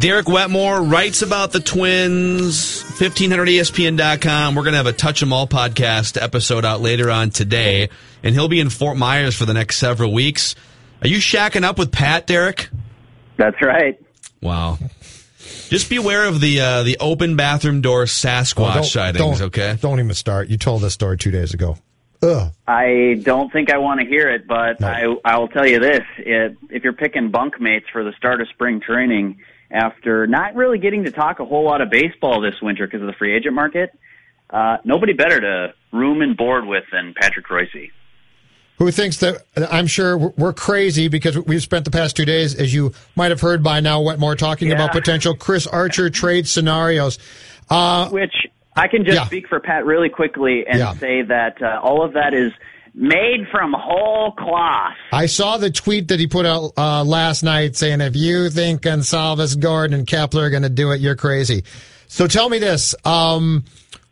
Derek Wetmore writes about the Twins, 1500ESPN.com. We're going to have a Touch 'em All podcast episode out later on today, and he'll be in Fort Myers for the next several weeks. Are you shacking up with Pat, Derek? That's right. Wow. Just beware of the open bathroom door Sasquatch sightings, okay? Don't even start. You told this story 2 days ago. Ugh. I don't think I want to hear it, but no. I will tell you this. If you're picking bunk mates for the start of spring training, after not really getting to talk a whole lot of baseball this winter because of the free agent market, nobody better to room and board with than Patrick Royce. Who thinks that, I'm sure, we're crazy because we've spent the past 2 days, as you might have heard by now, Wetmore, talking about potential Chris Archer trade scenarios. Which I can just speak for Pat really quickly and say that all of that is made from whole cloth. I saw the tweet that he put out last night saying, if you think Gonsalves, Gordon, and Kepler are going to do it, you're crazy. So tell me this.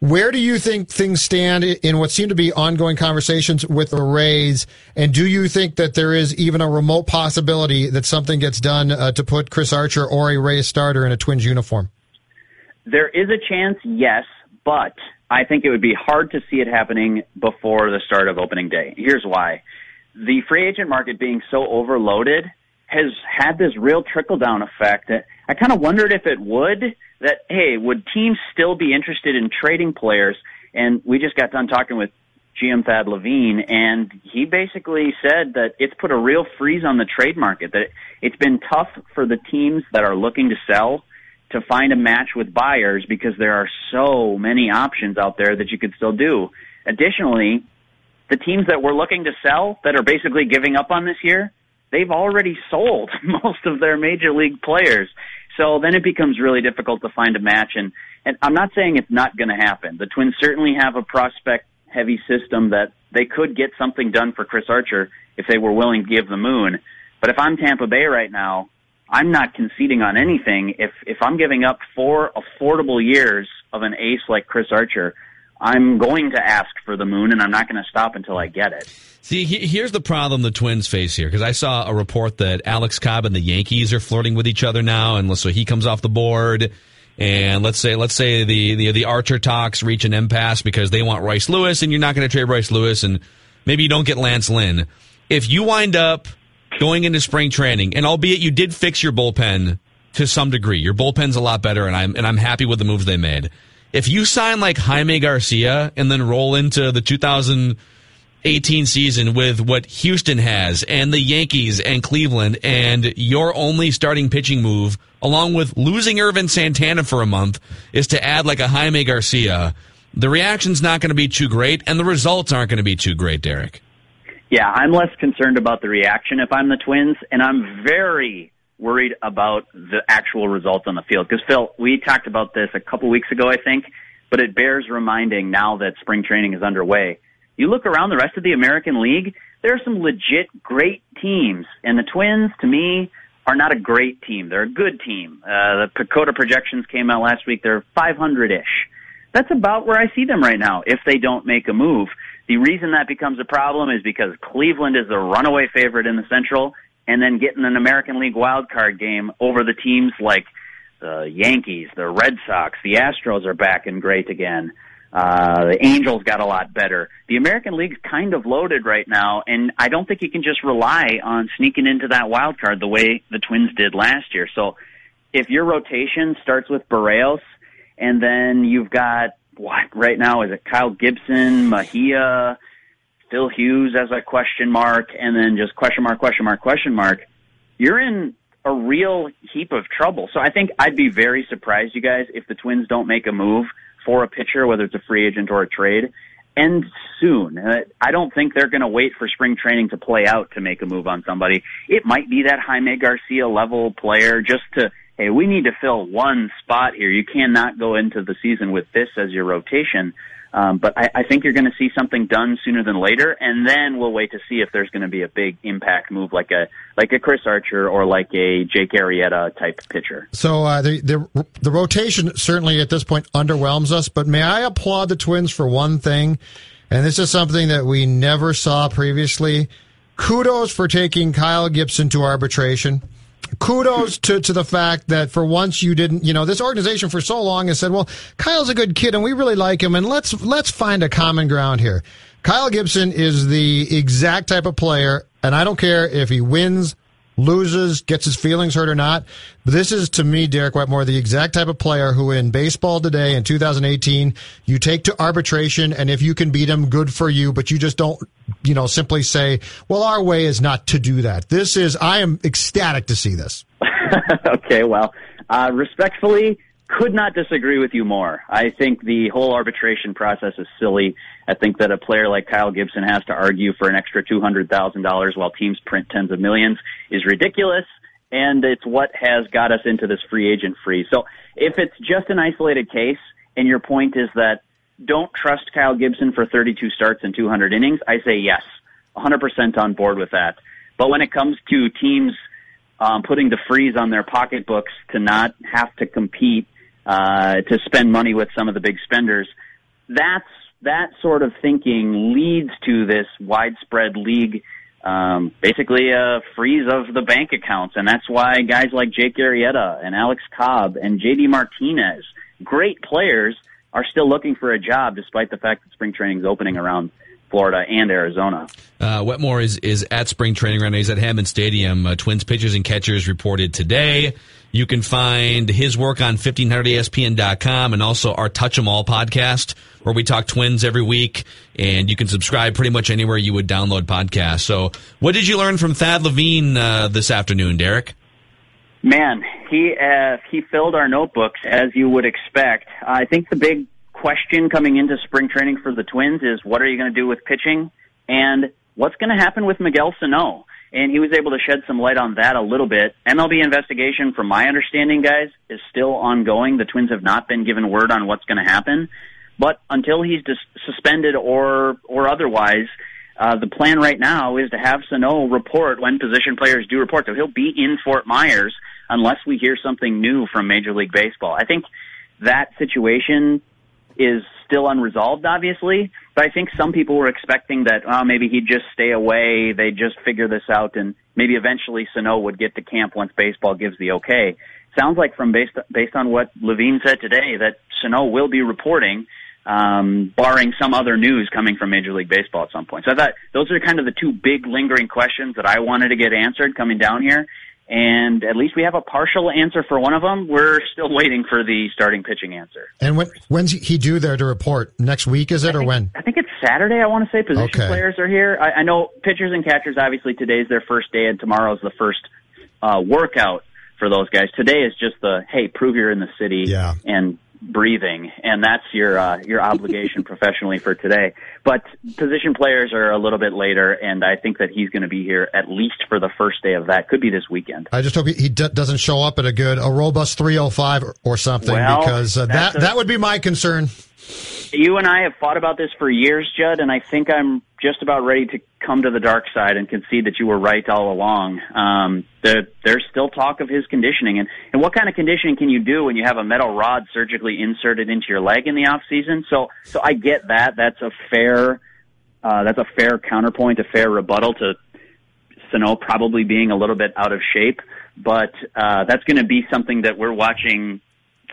Where do you think things stand in what seem to be ongoing conversations with the Rays? And do you think that there is even a remote possibility that something gets done to put Chris Archer or a Rays starter in a Twins uniform? There is a chance, yes, but I think it would be hard to see it happening before the start of opening day. Here's why. The free agent market being so overloaded has had this real trickle-down effect. I kind of wondered if it would, that, hey, would teams still be interested in trading players? And we just got done talking with GM Thad Levine, and he basically said that it's put a real freeze on the trade market, that it's been tough for the teams that are looking to sell to find a match with buyers because there are so many options out there that you could still do. Additionally, the teams that we're looking to sell that are basically giving up on this year, they've already sold most of their Major League players. So then it becomes really difficult to find a match. And I'm not saying it's not going to happen. The Twins certainly have a prospect-heavy system that they could get something done for Chris Archer if they were willing to give the moon. But if I'm Tampa Bay right now, I'm not conceding on anything. If I'm giving up 4 affordable years of an ace like Chris Archer, I'm going to ask for the moon, and I'm not going to stop until I get it. See, here's the problem the Twins face here, because I saw a report that Alex Cobb and the Yankees are flirting with each other now, and so he comes off the board, and let's say the Archer talks reach an impasse because they want Royce Lewis, and you're not going to trade Royce Lewis, and maybe you don't get Lance Lynn. If you wind up going into spring training, and albeit you did fix your bullpen to some degree, your bullpen's a lot better, and I'm happy with the moves they made. If you sign like Jaime Garcia and then roll into the 2018 season with what Houston has and the Yankees and Cleveland and your only starting pitching move, along with losing Irvin Santana for a month, is to add like a Jaime Garcia, the reaction's not going to be too great and the results aren't going to be too great, Derek. Yeah, I'm less concerned about the reaction if I'm the Twins, and I'm very worried about the actual results on the field. Because, Phil, we talked about this a couple weeks ago, I think, but it bears reminding now that spring training is underway. You look around the rest of the American League, there are some legit great teams, and the Twins, to me, are not a great team. They're a good team. The PECOTA projections came out last week. They're 500-ish. That's about where I see them right now if they don't make a move. The reason that becomes a problem is because Cleveland is the runaway favorite in the Central, and then getting an American League Wild Card game over the teams like the Yankees, the Red Sox, the Astros are back and great again. The Angels got a lot better. The American League's kind of loaded right now, and I don't think you can just rely on sneaking into that Wild Card the way the Twins did last year. So if your rotation starts with Berrios, and then you've got right now, is it Kyle Gibson, Mejia, Phil Hughes as a question mark, and then just question mark, question mark, question mark, you're in a real heap of trouble. So I think I'd be very surprised, you guys, if the Twins don't make a move for a pitcher, whether it's a free agent or a trade, and soon. I don't think they're going to wait for spring training to play out to make a move on somebody. It might be that Jaime Garcia-level player just to, hey, we need to fill one spot here. You cannot go into the season with this as your rotation. But I think you're going to see something done sooner than later, and then we'll wait to see if there's going to be a big impact move like a Chris Archer or like a Jake Arrieta type pitcher. So the rotation certainly at this point underwhelms us, but may I applaud the Twins for one thing, and this is something that we never saw previously. Kudos for taking Kyle Gibson to arbitration. kudos to the fact that for once you didn't, this organization for so long has said, well, Kyle's a good kid and we really like him, and let's find a common ground here. Kyle Gibson is the exact type of player, and I don't care if he wins, loses, gets his feelings hurt or not. This is, to me, Derek Wetmore, the exact type of player who in baseball today in 2018, you take to arbitration, and if you can beat him, good for you, but you just don't, simply say, well, our way is not to do that. I am ecstatic to see this. Okay, well, respectfully, could not disagree with you more. I think the whole arbitration process is silly. I think that a player like Kyle Gibson has to argue for an extra $200,000 while teams print tens of millions is ridiculous, and it's what has got us into this free agent freeze. So if it's just an isolated case, and your point is that don't trust Kyle Gibson for 32 starts and 200 innings, I say yes, 100% on board with that. But when it comes to teams putting the freeze on their pocketbooks to not have to compete, to spend money with some of the big spenders, that sort of thinking leads to this widespread league, basically a freeze of the bank accounts. And that's why guys like Jake Arrieta and Alex Cobb and J.D. Martinez, great players, are still looking for a job despite the fact that spring training is opening around Florida and Arizona. Wetmore is at spring training right now. He's at Hammond Stadium. Twins pitchers and catchers reported today. You can find his work on 1500ESPN.com and also our Touch 'em All podcast, where we talk Twins every week, and you can subscribe pretty much anywhere you would download podcasts. So what did you learn from Thad Levine this afternoon, Derek? Man, he filled our notebooks, as you would expect. I think the big question coming into spring training for the Twins is, what are you going to do with pitching, and what's going to happen with Miguel Sano? And he was able to shed some light on that a little bit. MLB investigation, from my understanding, guys, is still ongoing. The Twins have not been given word on what's going to happen, but until he's suspended or otherwise, the plan right now is to have Sano report when position players do report. So he'll be in Fort Myers unless we hear something new from Major League Baseball. I think that situation is still unresolved, obviously, but I think some people were expecting that maybe he'd just stay away, they'd just figure this out, and maybe eventually Sano would get to camp once baseball gives the okay. Sounds like from based on what Levine said today that Sano will be reporting, barring some other news coming from Major League Baseball at some point. So I thought those are kind of the two big lingering questions that I wanted to get answered coming down here, and at least we have a partial answer for one of them. We're still waiting for the starting pitching answer. And when's he due there to report? Next week, is it, or when? I think it's Saturday, I want to say. Position players are here. I know pitchers and catchers, obviously, today's their first day, and tomorrow's the first workout for those guys. Today is just the, hey, prove you're in the city and breathing, and that's your obligation professionally for today. But position players are a little bit later, and I think that he's going to be here at least for the first day of that. Could be this weekend. I just hope he doesn't show up at a robust 305 or something, because that would be my concern. You and I have fought about this for years, Judd, and I think I'm just about ready to come to the dark side and concede that you were right all along. There's still talk of his conditioning. And what kind of conditioning can you do when you have a metal rod surgically inserted into your leg in the off season? So I get that. That's a fair counterpoint, a fair rebuttal to Sano probably being a little bit out of shape. But that's going to be something that we're watching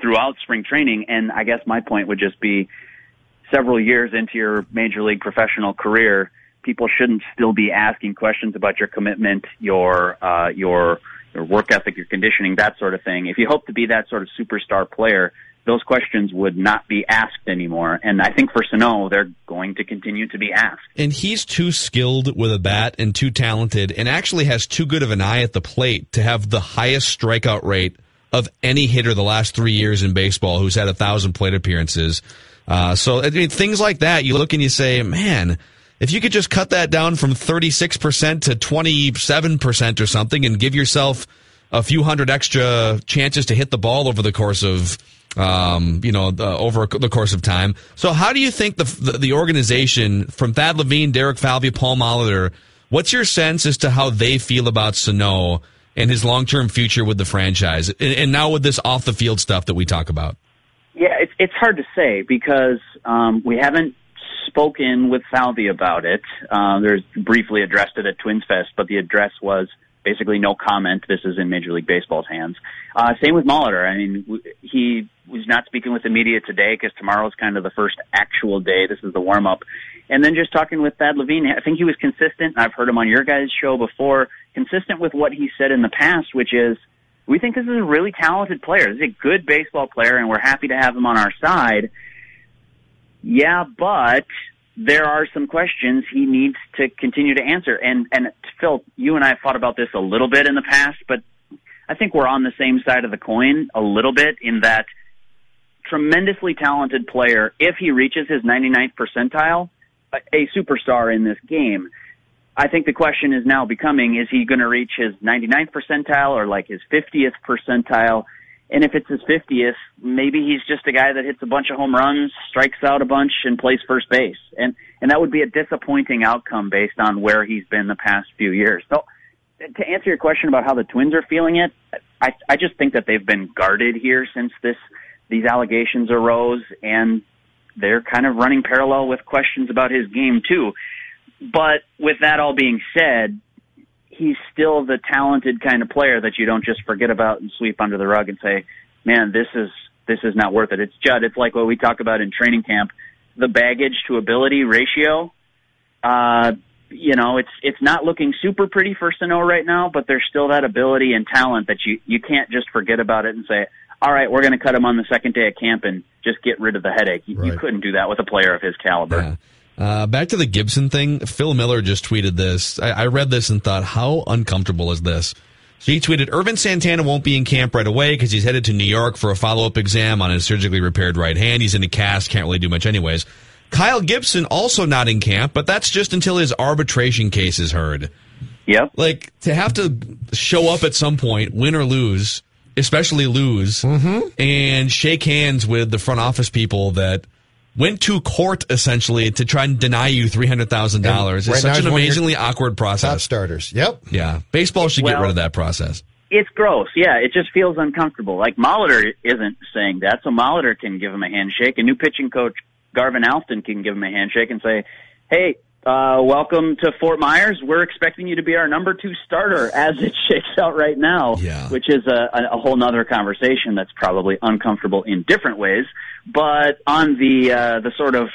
throughout spring training. And I guess my point would just be, several years into your major league professional career, people shouldn't still be asking questions about your commitment, your work ethic, your conditioning, that sort of thing. If you hope to be that sort of superstar player, those questions would not be asked anymore. And I think for Sano, they're going to continue to be asked. And he's too skilled with a bat and too talented, and actually has too good of an eye at the plate to have the highest strikeout rate of any hitter the last 3 years in baseball who's had 1,000 plate appearances. So I mean, things like that, you look and you say, man, if you could just cut that down from 36% to 27% or something and give yourself a few hundred extra chances to hit the ball over the course of, over the course of time. So how do you think the organization, from Thad Levine, Derek Falvey, Paul Molitor, what's your sense as to how they feel about Sano and his long-term future with the franchise, and now with this off-the-field stuff that we talk about? Yeah, it's hard to say because we haven't spoken with Falvey about it. There's briefly addressed it at Twins Fest, but the address was basically no comment. This is in Major League Baseball's hands. Same with Molitor. I mean, he was not speaking with the media today because tomorrow's kind of the first actual day. This is the warm-up. And then just talking with Thad Levine, I think he was consistent. I've heard him on your guys' show before, consistent with what he said in the past, which is, we think this is a really talented player. This is a good baseball player, and we're happy to have him on our side. Yeah, but there are some questions he needs to continue to answer. And Phil, you and I have thought about this a little bit in the past, but I think we're on the same side of the coin a little bit in that tremendously talented player, if he reaches his 99th percentile, a superstar in this game. I think the question is now becoming, is he going to reach his 99th percentile or like his 50th percentile? And if it's his 50th, maybe he's just a guy that hits a bunch of home runs, strikes out a bunch, and plays first base. And that would be a disappointing outcome based on where he's been the past few years. So to answer your question about how the Twins are feeling it, I just think that they've been guarded here since these allegations arose, and they're kind of running parallel with questions about his game, too. But with that all being said, he's still the talented kind of player that you don't just forget about and sweep under the rug and say, man, this is not worth it. It's Judd. It's like what we talk about in training camp, the baggage to ability ratio. It's not looking super pretty for Sano right now, but there's still that ability and talent that you can't just forget about it and say, all right, we're going to cut him on the second day of camp and just get rid of the headache. Right. You couldn't do that with a player of his caliber. Yeah. Back to the Gibson thing, Phil Miller just tweeted this. I read this and thought, how uncomfortable is this? So he tweeted, Irvin Santana won't be in camp right away because he's headed to New York for a follow-up exam on his surgically repaired right hand. He's in a cast, can't really do much anyways. Kyle Gibson also not in camp, but that's just until his arbitration case is heard. Yep. Like, to have to show up at some point, win or lose, especially lose, and shake hands with the front office people that went to court, essentially, to try and deny you $300,000. Right, it's such an amazingly awkward process. Top starters, yep. Yeah, baseball should get rid of that process. It's gross, yeah. It just feels uncomfortable. Like, Molitor isn't saying that, so Molitor can give him a handshake. A new pitching coach, Garvin Alston, can give him a handshake and say, hey, welcome to Fort Myers. We're expecting you to be our number 2 starter as it shakes out right now, which is a whole nother conversation that's probably uncomfortable in different ways. But on the sort of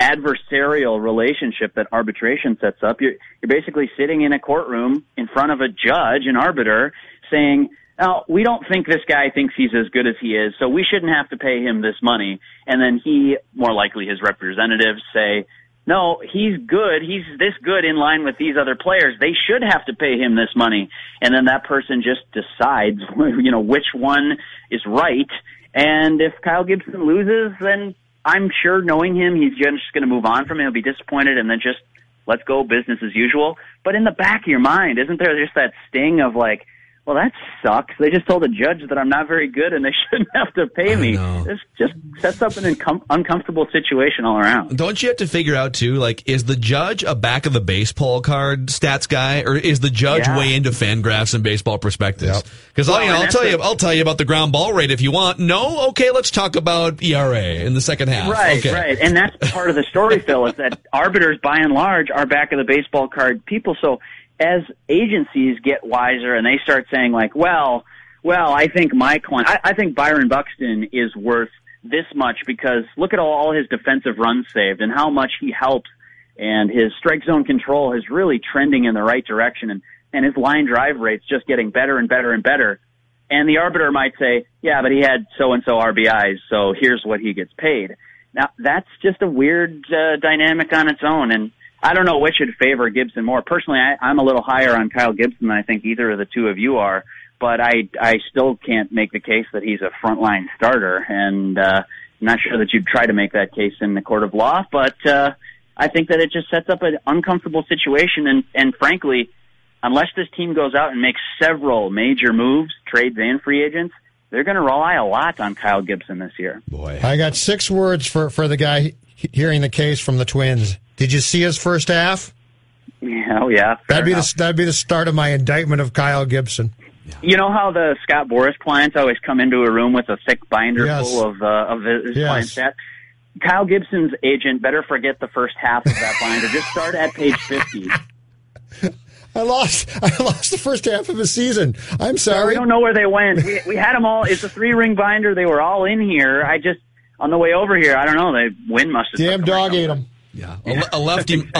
adversarial relationship that arbitration sets up, you're basically sitting in a courtroom in front of a judge, an arbiter, saying, "Now, we don't think this guy thinks he's as good as he is, so we shouldn't have to pay him this money." And then he, more likely his representatives, say, "No, he's good. He's this good in line with these other players. They should have to pay him this money." And then that person just decides, which one is right. And if Kyle Gibson loses, then I'm sure, knowing him, he's just going to move on from it. He'll be disappointed, and then just let's go business as usual. But in the back of your mind, isn't there just that sting of like, well, that sucks. They just told a judge that I'm not very good and they shouldn't have to pay me. This just sets up an uncomfortable situation all around. Don't you have to figure out, too, like, is the judge a back-of-the-baseball card stats guy, or is the judge way into Fangraphs and baseball perspectives? Because I'll tell you about the ground ball rate if you want. No? Okay, let's talk about ERA in the second half. Right. And that's part of the story, Phil, is that arbiters, by and large, are back-of-the-baseball card people, so as agencies get wiser and they start saying like, well, I think my client, I think Byron Buxton is worth this much because look at all his defensive runs saved and how much he helps, and his strike zone control is really trending in the right direction, and his line drive rate's just getting better and better and better. And the arbiter might say, yeah, but he had so-and-so RBIs, so here's what he gets paid. Now, that's just a weird dynamic on its own, and I don't know which would favor Gibson more. Personally, I'm a little higher on Kyle Gibson than I think either of the two of you are, but I still can't make the case that he's a frontline starter, and I'm not sure that you'd try to make that case in the court of law, but I think that it just sets up an uncomfortable situation, and frankly, unless this team goes out and makes several major moves, trades and free agents, they're going to rely a lot on Kyle Gibson this year. Boy, I got 6 words for the guy hearing the case from the Twins. Did you see his first half? Oh, yeah. That'd be the start of my indictment of Kyle Gibson. Yeah. You know how the Scott Boris clients always come into a room with a thick binder full of his client stats? Kyle Gibson's agent better forget the first half of that binder. Just start at page 50. I lost the first half of the season. I'm sorry. No, we don't know where they went. We had them all. It's a 3-ring binder. They were all in here. I just, on the way over here, I don't know. The wind must have. Damn dog ate them. Yeah. A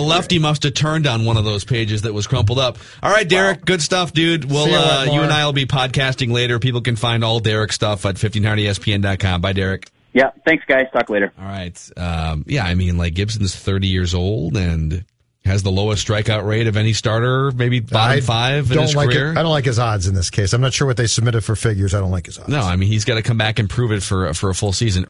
lefty must have turned on one of those pages that was crumpled up. All right, Derek, good stuff, dude. We'll you and I will be podcasting later. People can find all Derek's stuff at 1500ESPN.com. Bye, Derek. Yeah, thanks, guys. Talk later. All right. I mean, like, Gibson's 30 years old and has the lowest strikeout rate of any starter, maybe bottom five in his career. I don't like his odds in this case. I'm not sure what they submitted for figures. I don't like his odds. No, I mean, he's got to come back and prove it for a full season.